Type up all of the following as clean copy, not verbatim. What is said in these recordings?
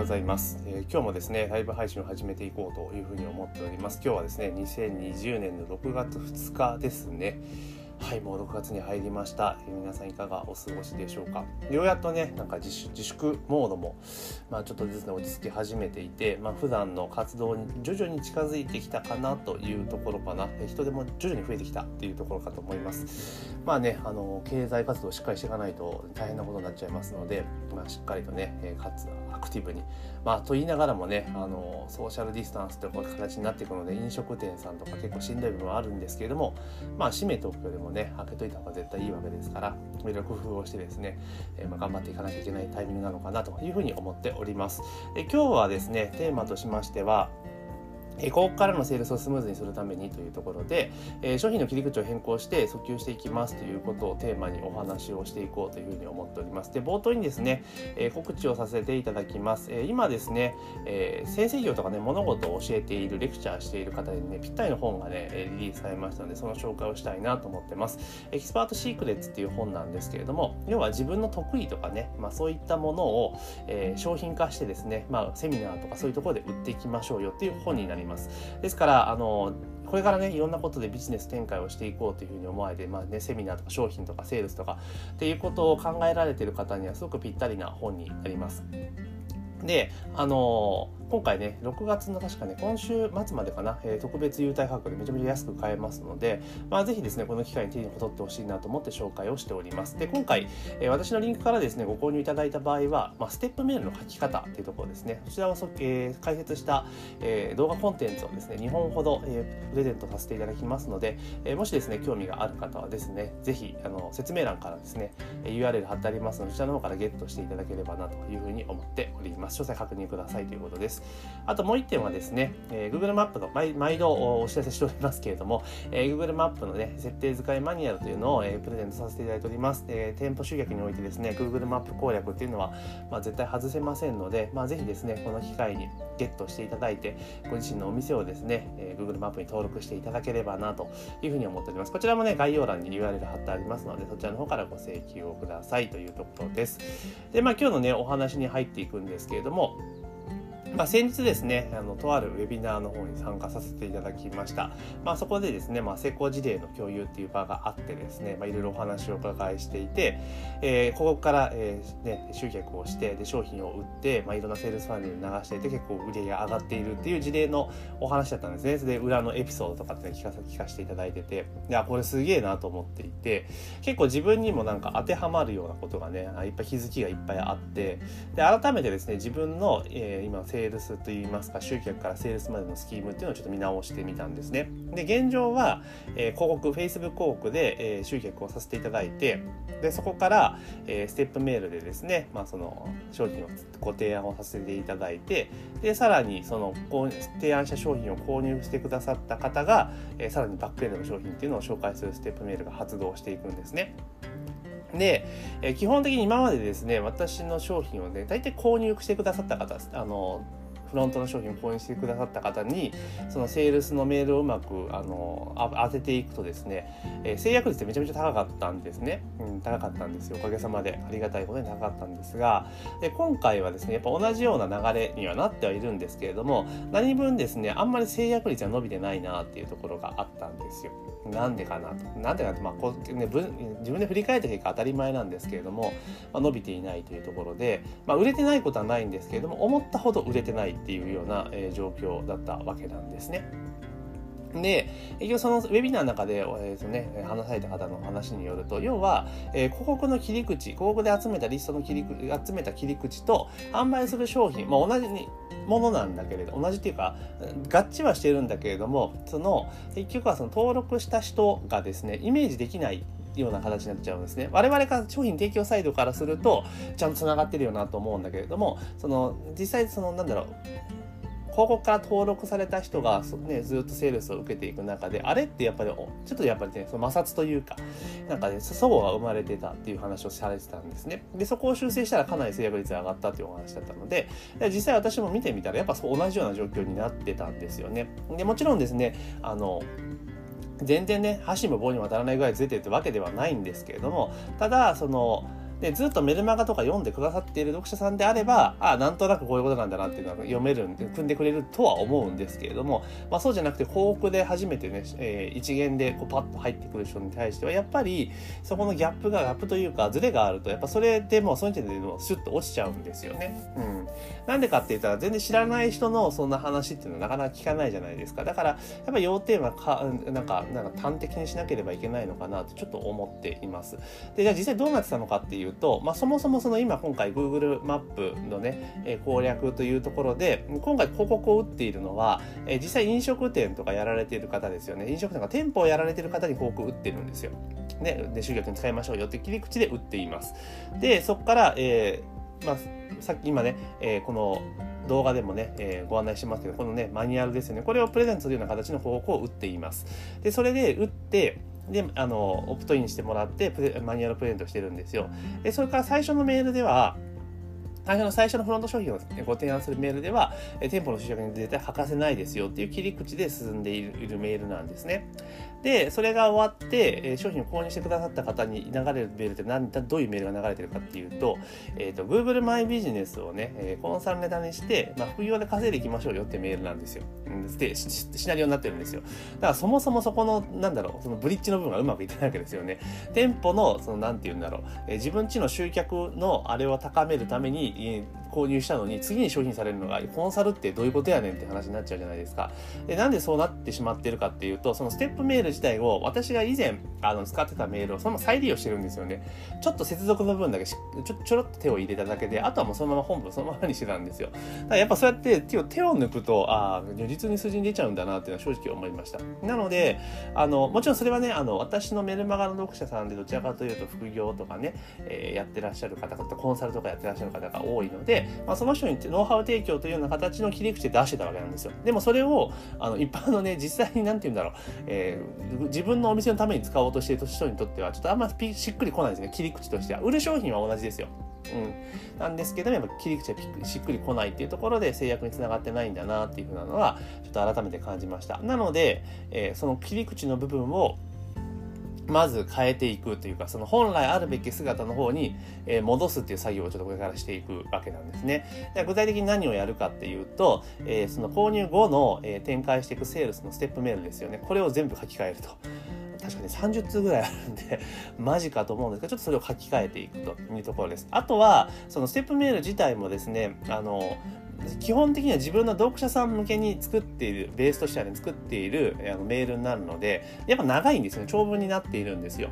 ようございます、今日もですねライブ配信を始めていこうというふうに思っております。今日はですね2020年の6月2日ですね。はい、もう6月に入りました。皆さんいかがお過ごしでしょうか。ようやっとね、なんか自粛モードも、ちょっとずつ、落ち着き始めていて、普段の活動に徐々に近づいてきたかなというところかな。人でも徐々に増えてきたっていうところかと思います。経済活動をしっかりしていかないと大変なことになっちゃいますので、しっかりとね、かつアクティブに、と言いながらもね、ソーシャルディスタンスという形になっていくので、飲食店さんとか結構しんどい部分はあるんですけれども、閉めておくよりもね、開けといた方が絶対いいわけですから、いろいろ工夫をしてですね、頑張っていかなきゃいけないタイミングなのかなというふうに思っております。今日はですねテーマとしましては、ここからのセールスをスムーズにするためにというところで、商品の切り口を変更して訴求していきますということをテーマにお話をしていこうというふうに思っております。で、冒頭にですね、告知をさせていただきます。今ですね、先生業とかね、物事を教えている、レクチャーしている方にね、ぴったりの本がね、リリースされましたので、その紹介をしたいなと思ってます。エキスパートシークレッツっていう本なんですけれども、要は自分の得意とかね、そういったものを、商品化してですね、セミナーとかそういうところで売っていきましょうよっていう本になります。ですからこれからね、いろんなことでビジネス展開をしていこうというふうに思われて、セミナーとか商品とかセールスとかっていうことを考えられている方にはすごくぴったりな本になります。で、今回ね、6月の確かね、今週末までかな、特別優待価格でめちゃめちゃ安く買えますので、ぜひですね、この機会に手に取ってほしいなと思って紹介をしております。で、今回、私のリンクからですね、ご購入いただいた場合は、ステップメールの書き方というところですね、そちらを解説した、動画コンテンツをですね、2本ほど、プレゼントさせていただきますので、もしですね、興味がある方はですね、ぜひ説明欄からですね、URL 貼ってありますので、そちらの方からゲットしていただければなというふうに思っております。詳細確認くださいということです。あともう一点はですね、Google マップの毎度お知らせしておりますけれども、Google マップのね、設定使いマニュアルというのを、プレゼントさせていただいております。店舗集客においてですね、Google マップ攻略っていうのは、絶対外せませんので、ぜひですね、この機会にゲットしていただいて、ご自身のお店をですね、Google マップに登録していただければなというふうに思っております。こちらもね、概要欄に URL 貼ってありますので、そちらの方からご請求をくださいというところです。で、今日のね、お話に入っていくんですけれども、先日ですね、とあるウェビナーの方に参加させていただきました。そこでですね、成功事例の共有っていう場があってですね、いろいろお話をお伺いしていて、ここから、集客をして、で、商品を売って、いろんなセールスファンディングに流していて、結構売り上げが上がっているっていう事例のお話だったんですね。それで、裏のエピソードとかって聞かせていただいてて、いや、これすげえなと思っていて、結構自分にもなんか当てはまるようなことがね、いっぱい気づきがいっぱいあって、で、改めてですね、自分の、今、セールスといいますか、集客からセールスまでのスキームっていうのをちょっと見直してみたんですね。で、現状は、広告、Facebook 広告で、集客をさせていただいて、で、そこから、ステップメールでですね、その商品をご提案をさせていただいて、で、さらにその提案した商品を購入してくださった方が、さらにバックエンドの商品っていうのを紹介するステップメールが発動していくんですね。で、基本的に今までですね、私の商品をね、大体購入してくださった方、フロントの商品を購入してくださった方に、そのセールスのメールをうまく当てていくとですね、制約率ってめちゃめちゃ高かったんですね。高かったんですよ。おかげさまでありがたいことに高かったんですが、で、今回はですね、やっぱ同じような流れにはなってはいるんですけれども、何分ですね、あんまり制約率は伸びてないなっていうところがあったんですよ。なんでかなと、自分で振り返った結果当たり前なんですけれども、伸びていないというところで、売れてないことはないんですけれども、思ったほど売れてないっていうような、状況だったわけなんですね。で、結局そのウェビナーの中で、話された方の話によると、要は、広告の切り口、広告で集めたリストの集めた切り口と、販売する商品、同じものなんだけれど、同じっていうか、合致はしてるんだけれども、結局はその登録した人がですね、イメージできないような形になっちゃうんですね。我々が商品提供サイドからすると、ちゃんと繋がってるよなと思うんだけれども、実際広告から登録された人が、ずっとセールスを受けていく中で、あれってやっぱりね、その摩擦というか、齟齬が生まれてたっていう話をされてたんですね。で、そこを修正したらかなり制約率が上がったというお話だったので、実際私も見てみたら、やっぱ同じような状況になってたんですよね。で、もちろんですね、全然ね、箸も棒にも当たらないぐらいずれてるってわけではないんですけれども、ただ、でずっとメルマガとか読んでくださっている読者さんであれば、ああなんとなくこういうことなんだなっていうのは読めるんで組んでくれるとは思うんですけれども、まあ、そうじゃなくて広告で初めてね、一元でこうパッと入ってくる人に対してはやっぱりそこのギャップというかズレがあるとやっぱそれでもうその時点でもうシュッと落ちちゃうんですよね。うん、なんでかって言ったら全然知らない人のそんな話っていうのはなかなか聞かないじゃないですか。だからやっぱ要点はなんか端的にしなければいけないのかなとちょっと思っています。でじゃあ実際どうなってたのかっていうと、まあ、そもそもその今回 Google マップのね、攻略というところで今回広告を打っているのは、実際飲食店とかやられている方ですよね。飲食店が店舗をやられている方に広告を打っているんですよ。ね、で集客に使いましょうよって切り口で打っています。でそこから、さっき今ね、この動画でもね、ご案内してますけどこのねマニュアルですよね、これをプレゼントするような形の広告を打っています。でそれで打ってでオプトインしてもらってマニュアルプレゼントしてるんですよ。でそれから最初のメールでは最初のフロント商品をご提案するメールでは店舗の集客に絶対欠かせないですよっていう切り口で進んでいるメールなんですね。でそれが終わって商品を購入してくださった方に流れるメールってどういうメールが流れてるかっていうと、Google マイビジネスをねコンサルネタにして、副業で稼いでいきましょうよってメールなんですよ。でシナリオになってるんですよ。だからそもそもそこのそのブリッジの部分がうまくいってないわけですよね。店舗のそのなんていうんだろう、自分家の集客のあれを高めるために購入したのに次に商品されるのがコンサルってどういうことやねんって話になっちゃうじゃないですか。でなんでそうなってしまってるかっていうと、そのステップメール自体を私が以前使ってたメールをそのまま再利用してるんですよね。ちょっと接続の分だけちょろっと手を入れただけで、あとはもうそのまま本文そのままにしてたんですよ。だからやっぱそうやって手を抜くと如実に数字に出ちゃうんだなっていうのは正直思いました。なのでもちろんそれはね私のメルマガの読者さんでどちらかというと副業とかね、やってらっしゃる方とかコンサルとかやってらっしゃる方が多いので、その人にノウハウ提供というような形の切り口で出してたわけなんですよ。でもそれを一般のね実際に自分のお店のために使おうとしている人にとってはちょっとあんまりしっくりこないですね。切り口としては売る商品は同じですよ。なんですけどもやっぱ切り口はしっくりこないっていうところで制約につながってないんだなっていうふうなのはちょっと改めて感じました。なので、その切り口の部分をまず変えていくというか、その本来あるべき姿の方に戻すっていう作業をちょっとこれからしていくわけなんですね。で具体的に何をやるかっていうと、その購入後の展開していくセールスのステップメールですよね。これを全部書き換えると確かに30通ぐらいあるんでマジかと思うんですけど、ちょっとそれを書き換えていくというところです。あとはそのステップメール自体もですね、基本的には自分の読者さん向けに作っているベースとしては、ね、作っているメールになるのでやっぱ長いんですよね。長文になっているんですよ。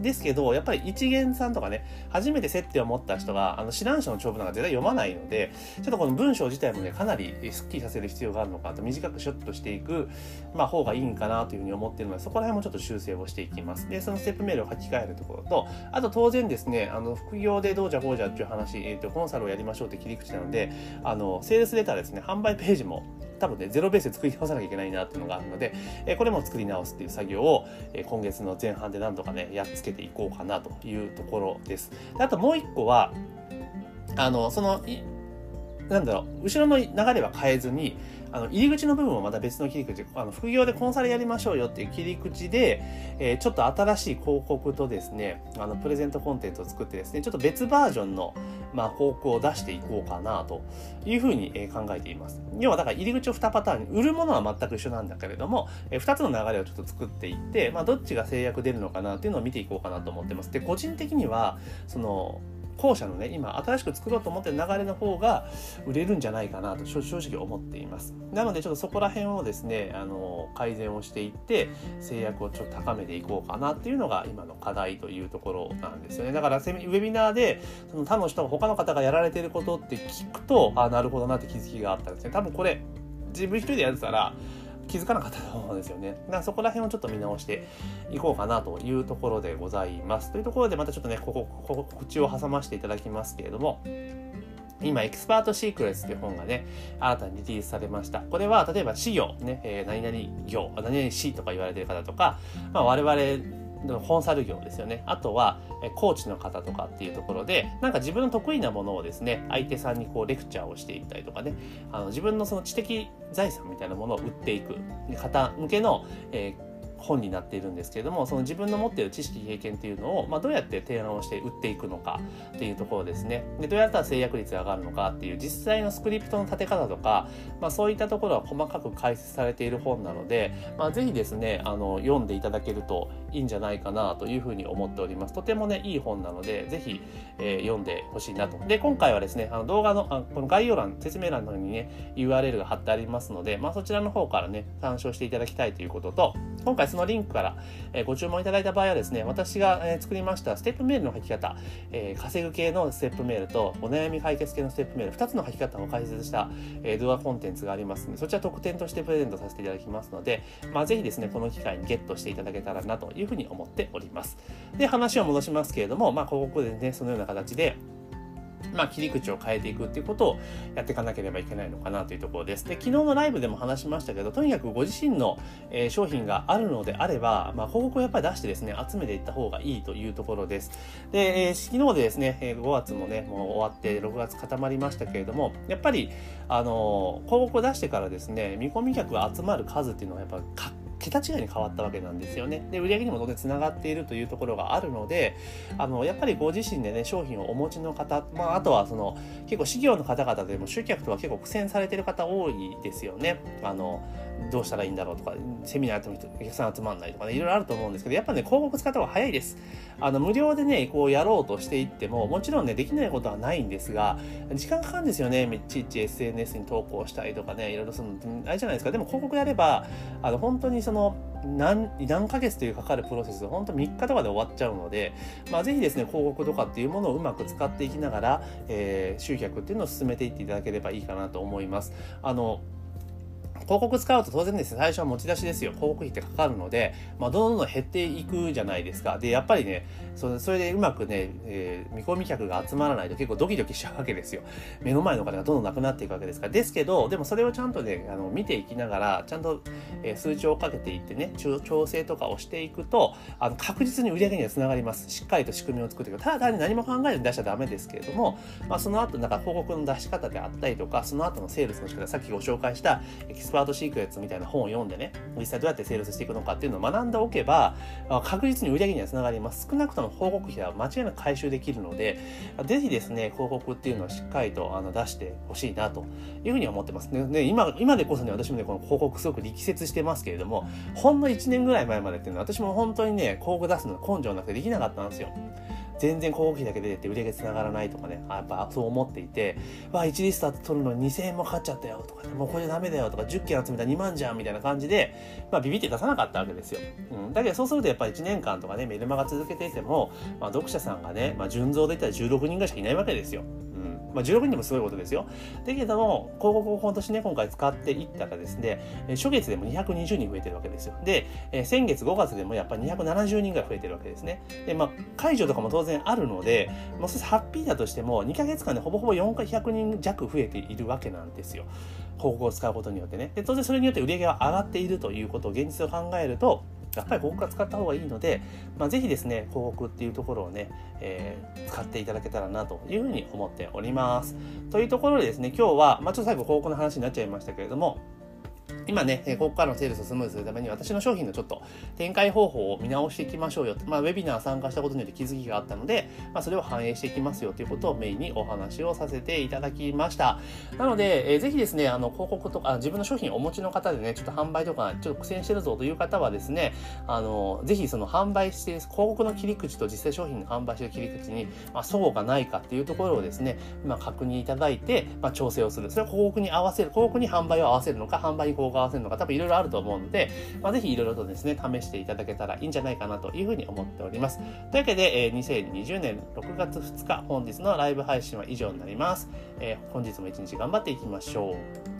ですけどやっぱり一元さんとかね、初めて接点を持った人が知らん人の長文なんか絶対読まないので、ちょっとこの文章自体もねかなりスッキリさせる必要があるのかと、短くシュッとしていく、方がいいんかなというふうに思っているので、そこら辺もちょっと修正をしていきます。でそのステップメールを書き換えるところと、あと当然ですね副業でどうじゃこうじゃっていう話、コンサルをやりましょうって切り口なのでセールスレターですね、販売ページも多分ねゼロベースで作り直さなきゃいけないなっていうのがあるので、これも作り直すっていう作業を今月の前半でなんとかねやっつけていこうかなというところです。であともう一個は後ろの流れは変えずに入り口の部分をまた別の切り口、副業でコンサルやりましょうよっていう切り口で、ちょっと新しい広告とですねプレゼントコンテンツを作ってですね、ちょっと別バージョンの、広告を出していこうかなというふうに考えています。要はだから入り口を2パターンに、売るものは全く一緒なんだけれども、2つの流れをちょっと作っていって、どっちが制約出るのかなっていうのを見ていこうかなと思ってます。で個人的にはその後者のね今新しく作ろうと思ってる流れの方が売れるんじゃないかなと正直思っています。なのでちょっとそこら辺をですね改善をしていって制約をちょっと高めていこうかなっていうのが今の課題というところなんですよね。だからウェビナーでその他の人他の方がやられていることって聞くとなるほどなって気づきがあったんですね。多分これ自分一人でやってたら気づかなかったと思うんですよね。だからそこら辺をちょっと見直していこうかなというところでございます。というところでまたちょっとねここ口を挟ませていただきますけれども、今エキスパートシークレスという本がね新たにリリースされました。これは例えば事業ね、何々師とか言われている方とか、我々コンサル業ですよね。あとはコーチの方とかっていうところで、なんか自分の得意なものをですね相手さんにレクチャーをしていったりとかね、自分のその知的財産みたいなものを売っていく方向けの本になっているんですけれども、その自分の持っている知識経験というのを、どうやって提案をして売っていくのかっていうところですね。で、どうやったら制約率が上がるのかっていう実際のスクリプトの立て方とか、そういったところは細かく解説されている本なので、ぜひですね読んでいただけるといいんじゃないかなというふうに思っております。とてもねいい本なのでぜひ、読んでほしいなと。で、今回はですね動画のこの概要欄、説明欄の方にね URL が貼ってありますので、そちらの方からね参照していただきたいということと、今回そのリンクからご注文いただいた場合はですね、私が作りましたステップメールの書き方、稼ぐ系のステップメールとお悩み解決系のステップメール、2つの書き方を解説した動画コンテンツがありますので、そちら特典としてプレゼントさせていただきますので、ぜひですねこの機会にゲットしていただけたらなというふうに思っております。で、話を戻しますけれども、広告でねそのような形で切り口を変えていくっていうことをやっていかなければいけないのかなというところです。で、昨日のライブでも話しましたけど、とにかくご自身の商品があるのであれば、広告をやっぱり出してですね、集めていった方がいいというところです。で、昨日でですね、5月もね、もう終わって6月固まりましたけれども、やっぱり、広告を出してからですね、見込み客が集まる数っていうのはやっぱり桁違いに変わったわけなんですよね。で、売上にも当然つながっているというところがあるので、やっぱりご自身でね商品をお持ちの方、あとはその結構事業の方々でも集客とは結構苦戦されている方多いですよね。どうしたらいいんだろうとか、セミナーやってもお客さん集まんないとかね、いろいろあると思うんですけど、やっぱね広告使った方が早いです。無料でねこうやろうとしていってももちろんねできないことはないんですが、時間かかるんですよね。いちいち SNS に投稿したりとかね、いろいろそのあれじゃないですか。でも広告やれば本当にその何ヶ月というかかるプロセス、本当3日とかで終わっちゃうので、ぜひですね広告とかっていうものをうまく使っていきながら、集客っていうのを進めていっていただければいいかなと思います。広告使うと当然ですね、最初は持ち出しですよ。広告費ってかかるので、どんどん減っていくじゃないですか。で、やっぱりね、それでうまくね、見込み客が集まらないと結構ドキドキしちゃうわけですよ。目の前の方がどんどんなくなっていくわけですから。ですけど、でもそれをちゃんとね、見ていきながら、ちゃんと数値をかけていってね、調整とかをしていくと、確実に売り上げにはつながります。しっかりと仕組みを作っていく。ただ単に何も考えずに出しちゃダメですけれども、その後、広告の出し方であったりとか、その後のセールスの仕方、さっきご紹介したエキスパートシークレッツみたいな本を読んでね、実際どうやってセールスしていくのかっていうのを学んでおけば、確実に売り上げにはつながります。少なくとも広告費は間違いなく回収できるので、ぜひですね、広告っていうのをしっかりと出してほしいなというふうに思ってます。ね、今でこそね、私もね、この広告すごく力説してますけれども、ほんの1年ぐらい前までっていうのは、私も本当にね、広告出すのが根性なくてできなかったんですよ。全然広告費だけ出てって売り上げ繋がらないとかね、やっぱそう思っていて、1リスト取るのに2000円もかかっちゃったよとか、もうこれダメだよとか、10件集めたら2万じゃんみたいな感じで、ビビって出さなかったわけですよ。だけどそうするとやっぱり1年間とかね、メルマガ続けていても、読者さんがね、純増で言ったら16人ぐらいしかいないわけですよ。16人でもすごいことですよ。だけども、広告を今年ね、今回使っていったらですね、初月でも220人増えてるわけですよ。で、先月5月でもやっぱり270人ぐらい増えてるわけですね。で、解除とかも当然あるので、そしてハッピーだとしても、2ヶ月間でほぼほぼ400人弱増えているわけなんですよ。広告を使うことによってね。で、当然それによって売り上げは上がっているということを、現実を考えると、やっぱり広告は使った方がいいので、ぜひですね、広告っていうところをね、使っていただけたらなというふうに思っております。というところでですね、今日は、ちょっと最後広告の話になっちゃいましたけれども、今ね、ここからのセールスをスムーズするために私の商品のちょっと展開方法を見直していきましょうよと、ウェビナー参加したことによって気づきがあったので、それを反映していきますよということをメインにお話をさせていただきました。なので、ぜひですね、広告とか、自分の商品をお持ちの方でね、ちょっと販売とか、ちょっと苦戦してるぞという方はですね、ぜひその販売して、広告の切り口と実際商品の販売している切り口に、齟齬がないかっていうところをですね、確認いただいて、調整をする。それは広告に合わせる、広告に販売を合わせるのか、販売に合わせるのか、多分いろいろあると思うので、ぜひいろいろとですね試していただけたらいいんじゃないかなというふうに思っております。というわけで、2020年6月2日本日のライブ配信は以上になります。本日も一日頑張っていきましょう。